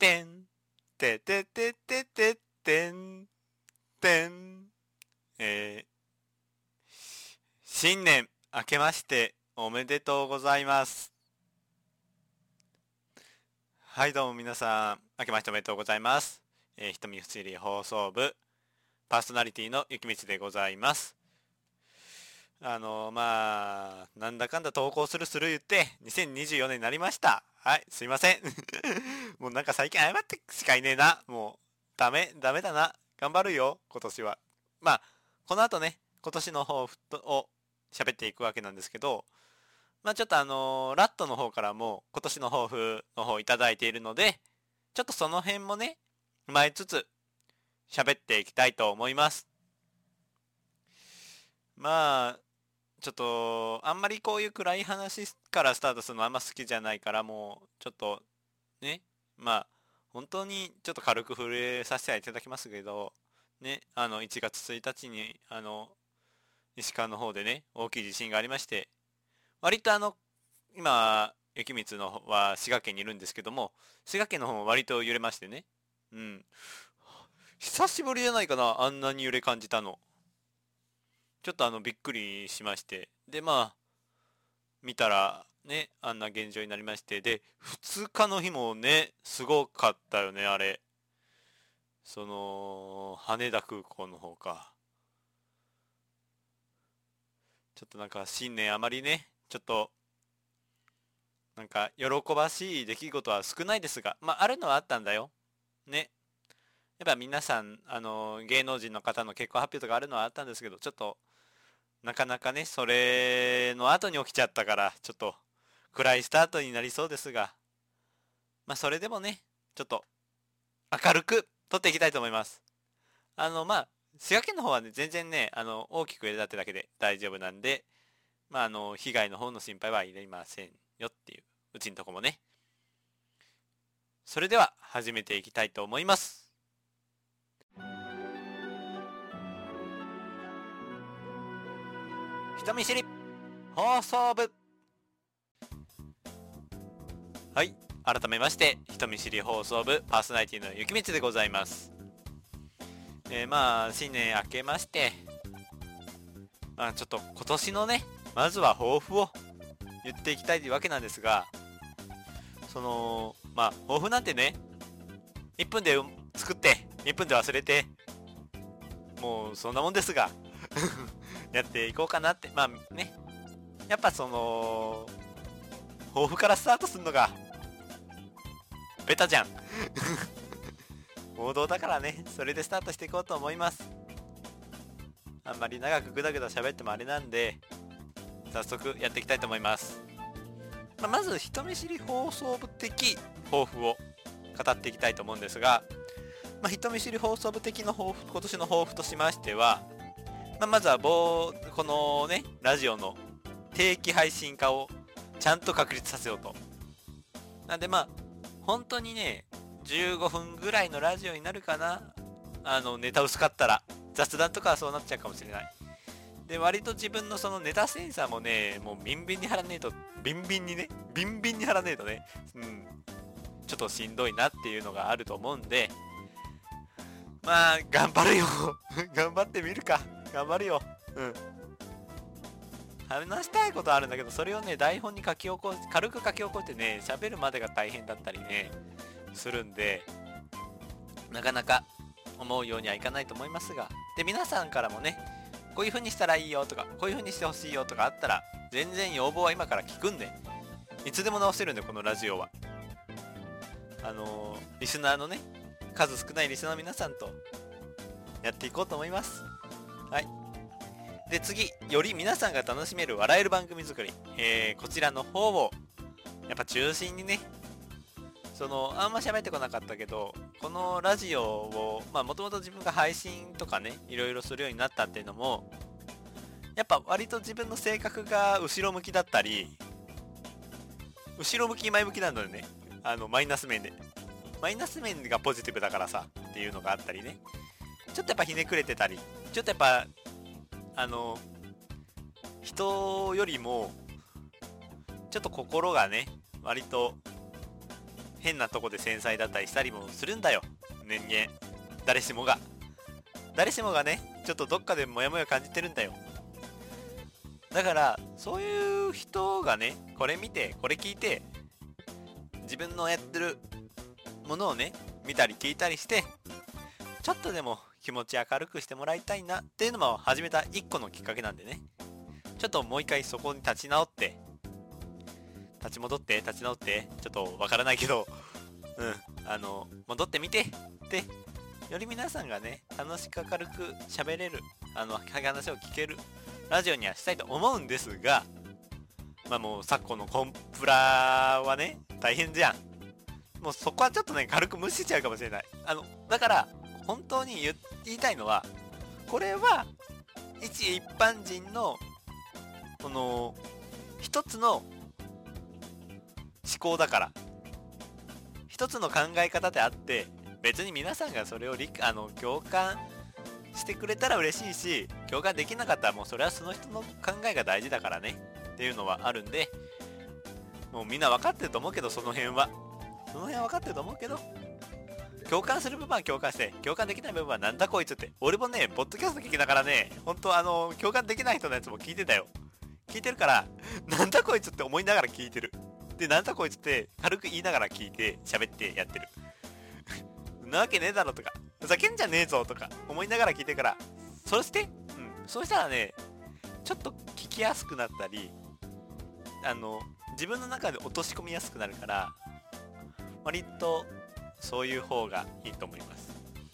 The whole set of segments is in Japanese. てんててててててんてん。新年明けましておめでとうございます。はい、どうも皆さん、明けましておめでとうございます。ひとみふつり放送部パーソナリティのゆきみちでございます。なんだかんだ投稿する言って2024年になりました。はい、すいませんもうなんか最近謝ってしかいねえな。もうダメだな。頑張るよ今年は。まあこの後ね、今年の抱負を喋っていくわけなんですけど、まあちょっとラットの方からも今年の抱負の方いただいているので、ちょっとその辺もね踏まえつつ喋っていきたいと思います。まあちょっとあんまりこういう暗い話からスタートするのあんま好きじゃないから、もうちょっとね、まあ本当にちょっと軽く触れさせていただきますけどね、1月1日に石川の方でね大きい地震がありまして、割と今雪光の方は滋賀県にいるんですけども、滋賀県の方も割と揺れましてね、うん、久しぶりじゃないかな、あんなに揺れ感じたの。ちょっとびっくりしまして、でまあ見たらねあんな現状になりまして、で2日の日もねすごかったよね。あれ羽田空港の方か。ちょっとなんか新年あまりね、ちょっとなんか喜ばしい出来事は少ないですが、まああるのはあったんだよね。やっぱ皆さん芸能人の方の結婚発表とかあるのはあったんですけど、ちょっとなかなかねそれの後に起きちゃったから、ちょっと暗いスタートになりそうですが、まあそれでもねちょっと明るく撮っていきたいと思います。まあ、滋賀県の方はね、全然ね、大きく揺れたってだけで大丈夫なんで、まあ、被害の方の心配はいりませんよっていう、うちのとこもね。それでは、始めていきたいと思います。人見知り放送部。はい。改めまして、人見知り放送部パーソナリティのゆきみちでございます。まあ、新年明けまして、まあ、ちょっと今年のね、まずは抱負を言っていきたいというわけなんですが、まあ、抱負なんてね、1分で作って、1分で忘れて、もうそんなもんですが、やっていこうかなって、まあね、やっぱ抱負からスタートするのが、ベタじゃん王道だからね、それでスタートしていこうと思います。あんまり長くグダグダ喋ってもあれなんで、早速やっていきたいと思います。まず人見知り放送部的抱負を語っていきたいと思うんですが、人見知り放送部的の抱負、今年の抱負としましては、まずはこのねラジオの定期配信化をちゃんと確立させようと。なんでまあ本当にね、15分ぐらいのラジオになるかな。ネタ薄かったら、雑談とかはそうなっちゃうかもしれない。で、割と自分のそのネタセンサーもね、もうビンビンに張らねえとね、うん、ちょっとしんどいなっていうのがあると思うんで、まあ、頑張るよ頑張ってみるか。頑張るよ。うん。話したいことあるんだけど、それをね台本に軽く書き起こしてね喋るまでが大変だったりねするんで、なかなか思うようにはいかないと思いますが、で皆さんからもねこういう風にしたらいいよとか、こういう風にしてほしいよとかあったら、全然要望は今から聞くんで、いつでも直せるんで、このラジオはリスナーのね数少ないリスナーの皆さんとやっていこうと思います。はい。で次、より皆さんが楽しめる笑える番組作り、こちらの方をやっぱ中心にね、あんま喋ってこなかったけど、このラジオをもともと自分が配信とかねいろいろするようになったっていうのも、やっぱ割と自分の性格が後ろ向きだったり、後ろ向き前向きなのでね、マイナス面がポジティブだからさっていうのがあったりね、ちょっとやっぱひねくれてたり、ちょっとやっぱ人よりもちょっと心がね割と変なとこで繊細だったりしたりもするんだよ、人間。誰しもがね、ちょっとどっかでモヤモヤ感じてるんだよ。だからそういう人がね、これ見てこれ聞いて、自分のやってるものをね、見たり聞いたりしてちょっとでも気持ち明るくしてもらいたいなっていうのも始めた一個のきっかけなんでね、ちょっともう一回そこに立ち直ってちょっとわからないけど、戻ってみてで、より皆さんがね、楽しく明るく喋れる、話を聞けるラジオにはしたいと思うんですが、まあもう昨今のコンプラはね、大変じゃん。もうそこはちょっとね、軽く無視しちゃうかもしれない。だから本当に言いたいのは、これは一般人のその一つの思考だから、一つの考え方であって、別に皆さんがそれを共感してくれたら嬉しいし、共感できなかったらもうそれはその人の考えが大事だからねっていうのはあるんで、もうみんな分かってると思うけど、その辺分かってると思うけど、共感する部分は共感して、共感できない部分はなんだこいつって。俺もね、ポッドキャスト聞きながらね、本当共感できない人のやつも聞いてるから、なんだこいつって思いながら聞いてる。で、なんだこいつって軽く言いながら聞いて喋ってやってるなわけねえだろとか、ふざけんじゃねえぞとか思いながら聞いてから、そうしたらね、ちょっと聞きやすくなったり、自分の中で落とし込みやすくなるから、割とそういう方がいいと思います。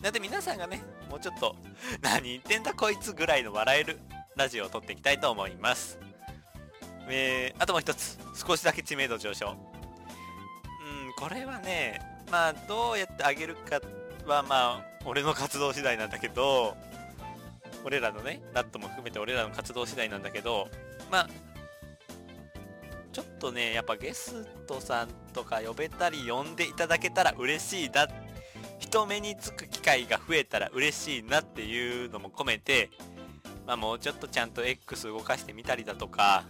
だって皆さんがね、もうちょっと何言ってんだこいつぐらいの笑えるラジオを撮っていきたいと思います。あともう一つ、少しだけ知名度上昇。これはね、まあどうやって上げるかはまあ俺の活動次第なんだけど、俺らのね、ラットも含めて俺らの活動次第なんだけど、まあちょっとね、やっぱゲストさんとか呼べたり呼んでいただけたら嬉しいな、人目につく機会が増えたら嬉しいなっていうのも込めて、まあもうちょっとちゃんと X 動かしてみたりだとか、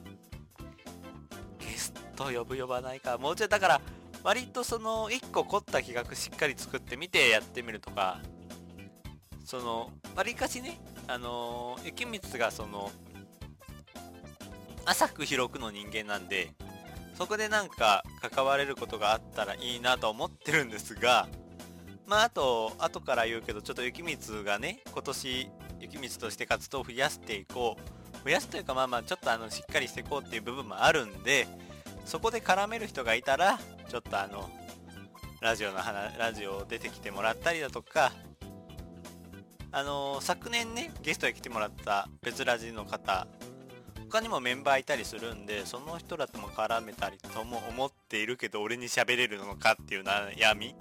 ゲスト呼ぶ呼ばないか、もうちょっとだから割とその1個凝った企画しっかり作ってみてやってみるとか、その割かしね、雪光がその浅く広くの人間なんで、そこでなんか関われることがあったらいいなと思ってるんですが、まあ後から言うけど、ちょっと雪光がね、今年雪光として活動を増やすというか、まあまあちょっとしっかりしていこうっていう部分もあるんで、そこで絡める人がいたら、ちょっとラジオ出てきてもらったりだとか、昨年ね、ゲストに来てもらった別ラジの方、他にもメンバーいたりするんで、その人らとも絡めたりとも思っているけど、俺に喋れるのかっていう悩み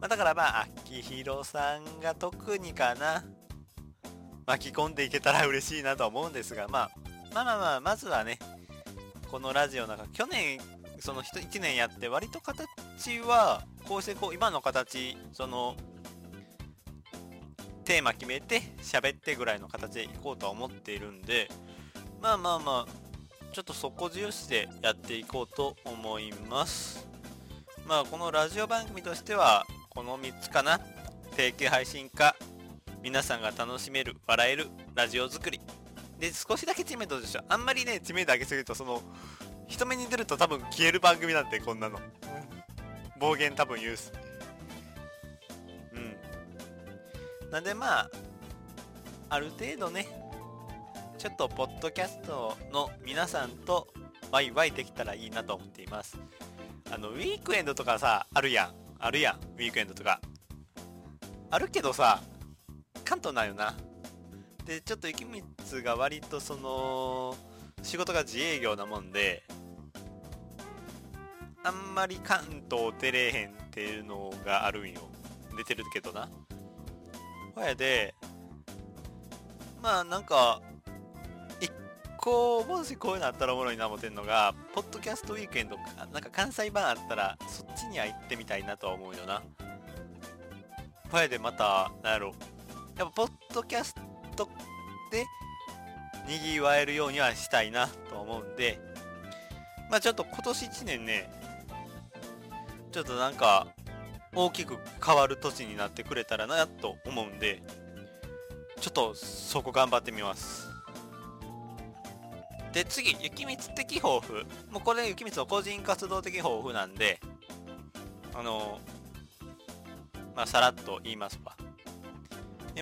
まあだからまあ秋広さんが特にかな、巻き込んでいけたら嬉しいなと思うんですが、まずはね、このラジオなんか去年その1年やって、割と形はこうして、こう今の形、そのテーマ決めて喋ってぐらいの形でいこうとは思っているんで、ちょっとそこ重視でやっていこうと思います。まあこのラジオ番組としてはこの3つかな。定期配信か、皆さんが楽しめる笑えるラジオ作りで、少しだけ知名度でしょ。あんまりね、知名度上げすぎると、その人目に出ると多分消える番組なんて、こんなの暴言多分言うし、なんでまあある程度ね、ちょっとポッドキャストの皆さんとワイワイできたらいいなと思っています。ウィークエンドとかさ、あるやん、ウィークエンドとかあるけどさ、関東なんよな。で、ちょっと雪光が割とその仕事が自営業なもんで、あんまり関東出れへんっていうのがあるんよ。出てるけどな。ほやで、まあなんか一個もしこういうのあったらおもろいな思ってんのが、ポッドキャストウィークエンドなんか関西版あったらそっちには行ってみたいなとは思うよな。ほやでまたなんやろ、やっぱポッドキャストでにぎわえるようにはしたいなと思うんで、まあちょっと今年1年ね、ちょっとなんか大きく変わる年になってくれたらなと思うんで、ちょっとそこ頑張ってみます。で次、雪光的抱負、もうこれ雪光の個人活動的抱負なんで、まあさらっと言いますわ。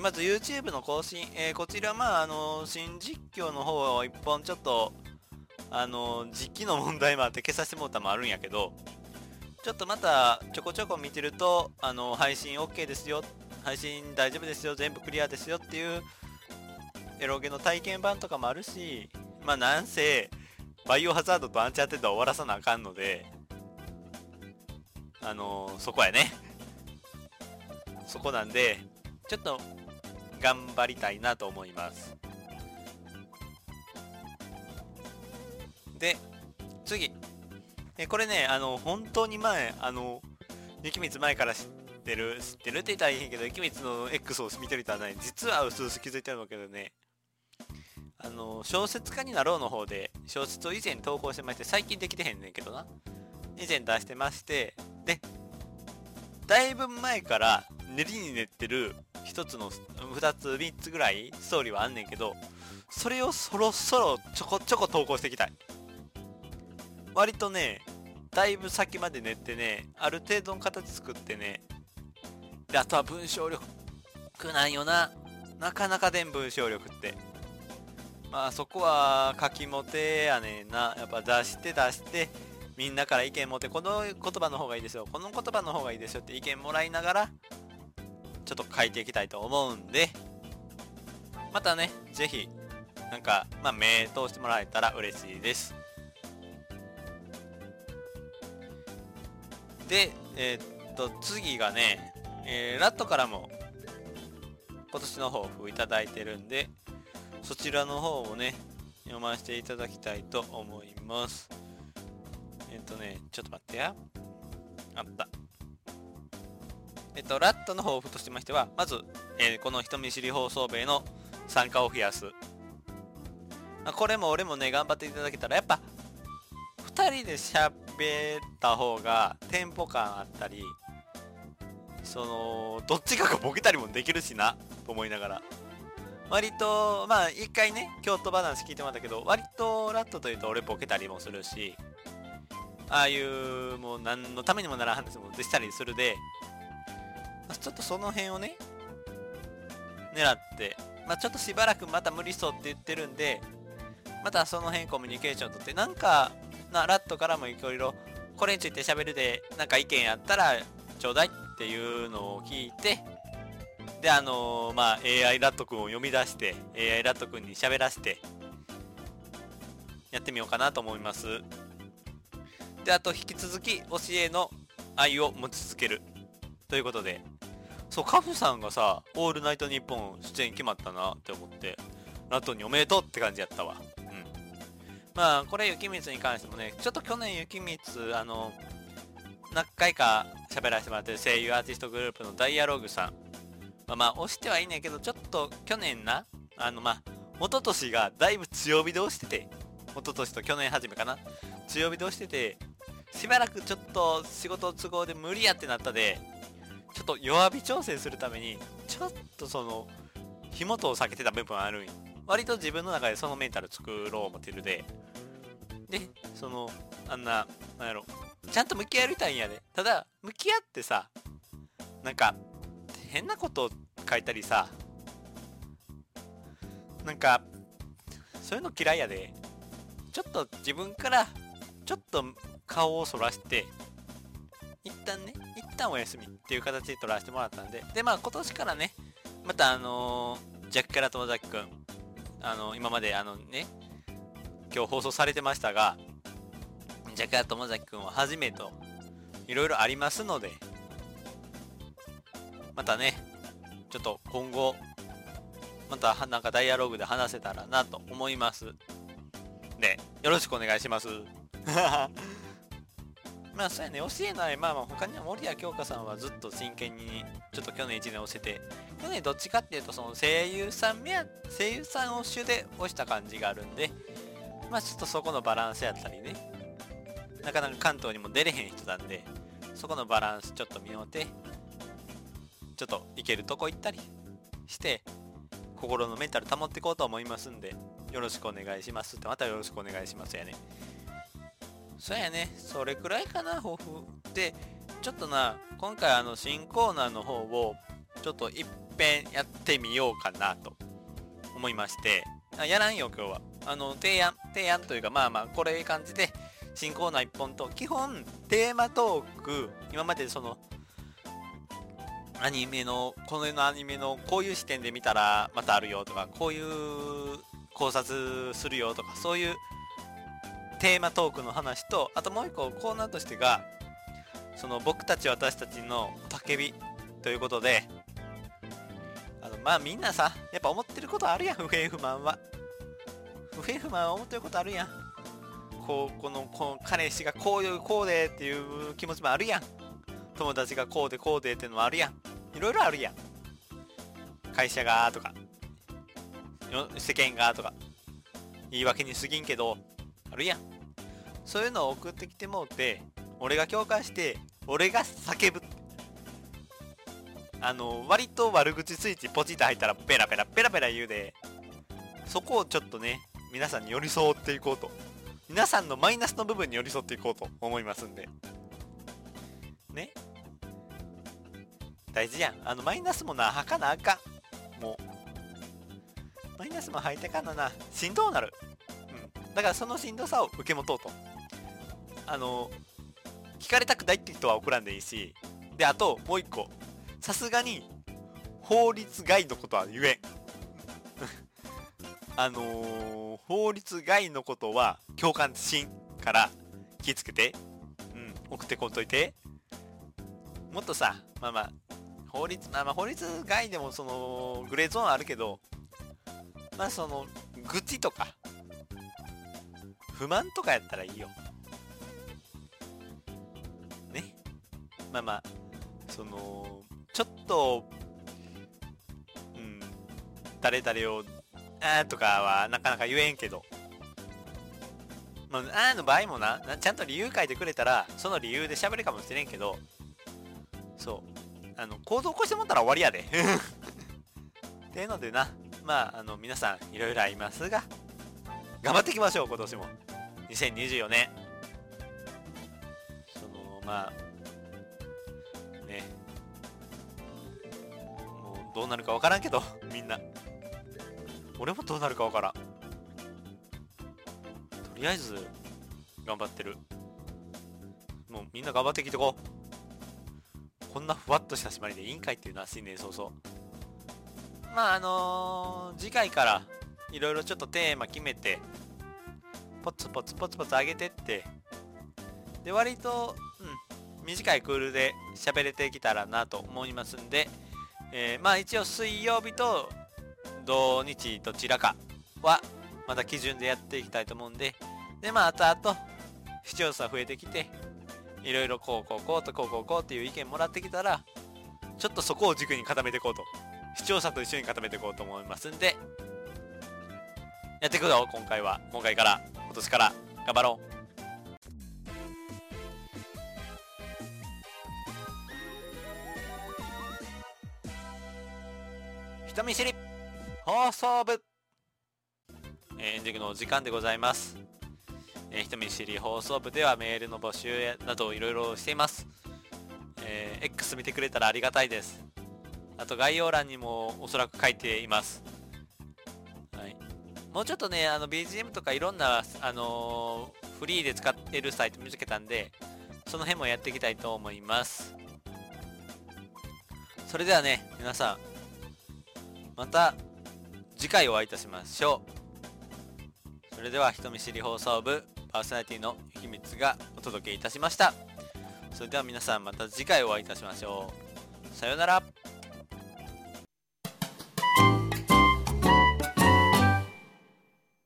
まず YouTube の更新、こちらまあ新実況の方を一本ちょっと時期の問題もあって消させてもらったもあるんやけど、ちょっとまたちょこちょこ見てると配信 OK ですよ、配信大丈夫ですよ、全部クリアですよっていうエロゲの体験版とかもあるし、まあなんせバイオハザードとアンチャーテッドは終わらさなあかんので、そこやねそこなんでちょっと頑張りたいなと思います。で次、これね本当に前雪光前から知ってるって言ったらいいけど、雪光の X を見てる人はね実はうすうす気づいてるんだけどね、小説家になろうの方で小説を以前投稿してまして、最近できてへんねんけどな、以前出してまして、でだいぶ前から練りに練ってる1つの2つ3つぐらいストーリーはあんねんけど、それをそろそろちょこちょこ投稿していきたい。割とねだいぶ先まで練ってね、ある程度の形作ってね、であとは文章力なんよな、なかなかでん文章力って、まあそこは書きもてやねんな、やっぱ出してみんなから意見持って、この言葉の方がいいですよ、この言葉の方がいいですよって意見もらいながらちょっと書いていきたいと思うんで、またねぜひなんかまあ目通してもらえたら嬉しいです。で次がね、ラットからも今年の抱負いただいてるんで、そちらの方をね読ませていただきたいと思います。ちょっと待ってや、あった。ラットの抱負としましては、まず、この人見知り放送部への参加を増やす、これも俺もね頑張っていただけたら、やっぱ2人で喋った方がテンポ感あったり、どっちかがボケたりもできるしなと思いながら、割とまあ1回ね京都話聞いてもらったけど、割とラットというと俺ボケたりもするし、ああいうもう何のためにもならん話もできたりするで、ちょっとその辺をね狙って、まあ、ちょっとしばらくまた無理そうって言ってるんで、またその辺コミュニケーションとって、なんかなラットからもいろいろこれについて喋るで、なんか意見あったらちょうだいっていうのを聞いて、でまあ AI ラットくんを読み出して AI ラットくんに喋らせてやってみようかなと思います。であと引き続き推しへの愛を持ち続けるということで、そうカフさんがさオールナイトニッポン出演決まったなって思って、ラットにおめでとうって感じやったわ。まあこれ雪光に関してもね、ちょっと去年雪光何回か喋らせてもらってる声優アーティストグループのダイアログさん、まあ押してはいいねんけど、ちょっと去年なまあ一昨年がだいぶ強火で押してて、一昨年と去年初めかな強火で押してて、しばらくちょっと仕事都合で無理やってなったで、ちょっと弱火調整するためにちょっと火元を避けてた部分あるんよ。割と自分の中でそのメンタル作ろう思ってるで、でなんやろ、ちゃんと向き合いたいんやで。ただ向き合ってさ、なんか変なことを書いたりさ、なんかそういうの嫌いやで、ちょっと自分からちょっと顔をそらして一旦お休みっていう形で取らせてもらったんで、でまあ今年からねまたジャックから友崎くん今まで今日放送されてましたが、ジャックから友崎くんをはじめといろいろありますので、またねちょっと今後またなんかダイアログで話せたらなと思いますで、よろしくお願いしますまあそうやね、教えない、まあ他には森谷京香さんはずっと真剣にちょっと去年1年押してて、去年どっちかっていうと声優さんを主で押した感じがあるんで、まあちょっとそこのバランスやったりね、なかなか関東にも出れへん人なんで、そこのバランスちょっと見ようて、ちょっといけるとこ行ったりして心のメンタル保っていこうと思いますんで、よろしくお願いしますって、またよろしくお願いしますやね。そうやね、それくらいかな抱負で。ちょっとな、今回新コーナーの方をちょっと一遍やってみようかなと思いまして、やらんよ今日は。提案というか、まあまあこれ感じで新コーナー一本と、基本テーマトーク、今までそのアニメのこの世のアニメのこういう視点で見たらまたあるよとか、こういう考察するよとか、そういうテーマトークの話と、あともう一個コーナーとしてが、その僕たち私たちの叫びということで、まあみんなさ、やっぱ思ってることあるやん、不平不満は。不平不満は思ってることあるやん。この彼氏がこういうこうでっていう気持ちもあるやん。友達がこうでこうでっていうのもあるやん。いろいろあるやん。会社がとか、世間がとか、言い訳に過ぎんけど、あるやん。そういうのを送ってきてもうて、俺が共感して、俺が叫ぶ。割と悪口スイッチポチッと入ったらペラペラペラペラ言うで、そこをちょっとね、皆さんに寄り添っていこうと。皆さんのマイナスの部分に寄り添っていこうと思いますんで。ね。大事やん。マイナスもな、吐かなあかん。もう。マイナスも吐いてかんのな。しんどうなる。うん。だからそのしんどさを受け持とうと。聞かれたくないって人は送らんでいいし、で、あともう一個、さすがに法律外のことは言えん。法律外のことは共感しんから気ぃつけて、うん、送ってこんといて。もっとさ、まあまあ法律、まあまあ法律外でもそのグレーゾーンあるけど、まあその愚痴とか不満とかやったらいいよ。まあまあそのちょっと誰々をあーとかはなかなか言えんけど、まあ、あーの場合もな、ちゃんと理由書いてくれたらその理由で喋るかもしれんけど、そう、行動起こしてもったら終わりやでっていうのでな、まあ皆さんいろいろありますが頑張っていきましょう。今年も2024年、そのまあね、もうどうなるか分からんけど、みんな俺もどうなるか分からん。とりあえず頑張ってる。もうみんな頑張ってきてこう。こんなふわっとした締まりでいいんかいっていうのは新年早々。まあ次回からいろいろちょっとテーマ決めてポツポツポツポツ上げてって、で割と短いクールで喋れてきたらなと思いますんで、まあ一応水曜日と土日どちらかはまた基準でやっていきたいと思うんで、でまあ後々視聴者増えてきて、いろいろこうっていう意見もらってきたら、ちょっとそこを軸に固めていこうと、視聴者と一緒に固めていこうと思いますんで、やっていくぞ今回は。今回から今年から頑張ろう。人見知り放送部、エンディングのお時間でございます。人見知り放送部ではメールの募集などいろいろしています。X 見てくれたらありがたいです。あと概要欄にもおそらく書いています、はい、もうちょっとねBGM とかいろんなフリーで使ってるサイト見つけたんで、その辺もやっていきたいと思います。それではね、皆さんまた次回お会いいたしましょう。それでは人見知り放送部パーソナリティの秘密がお届けいたしました。それでは皆さんまた次回お会いいたしましょう。さようなら。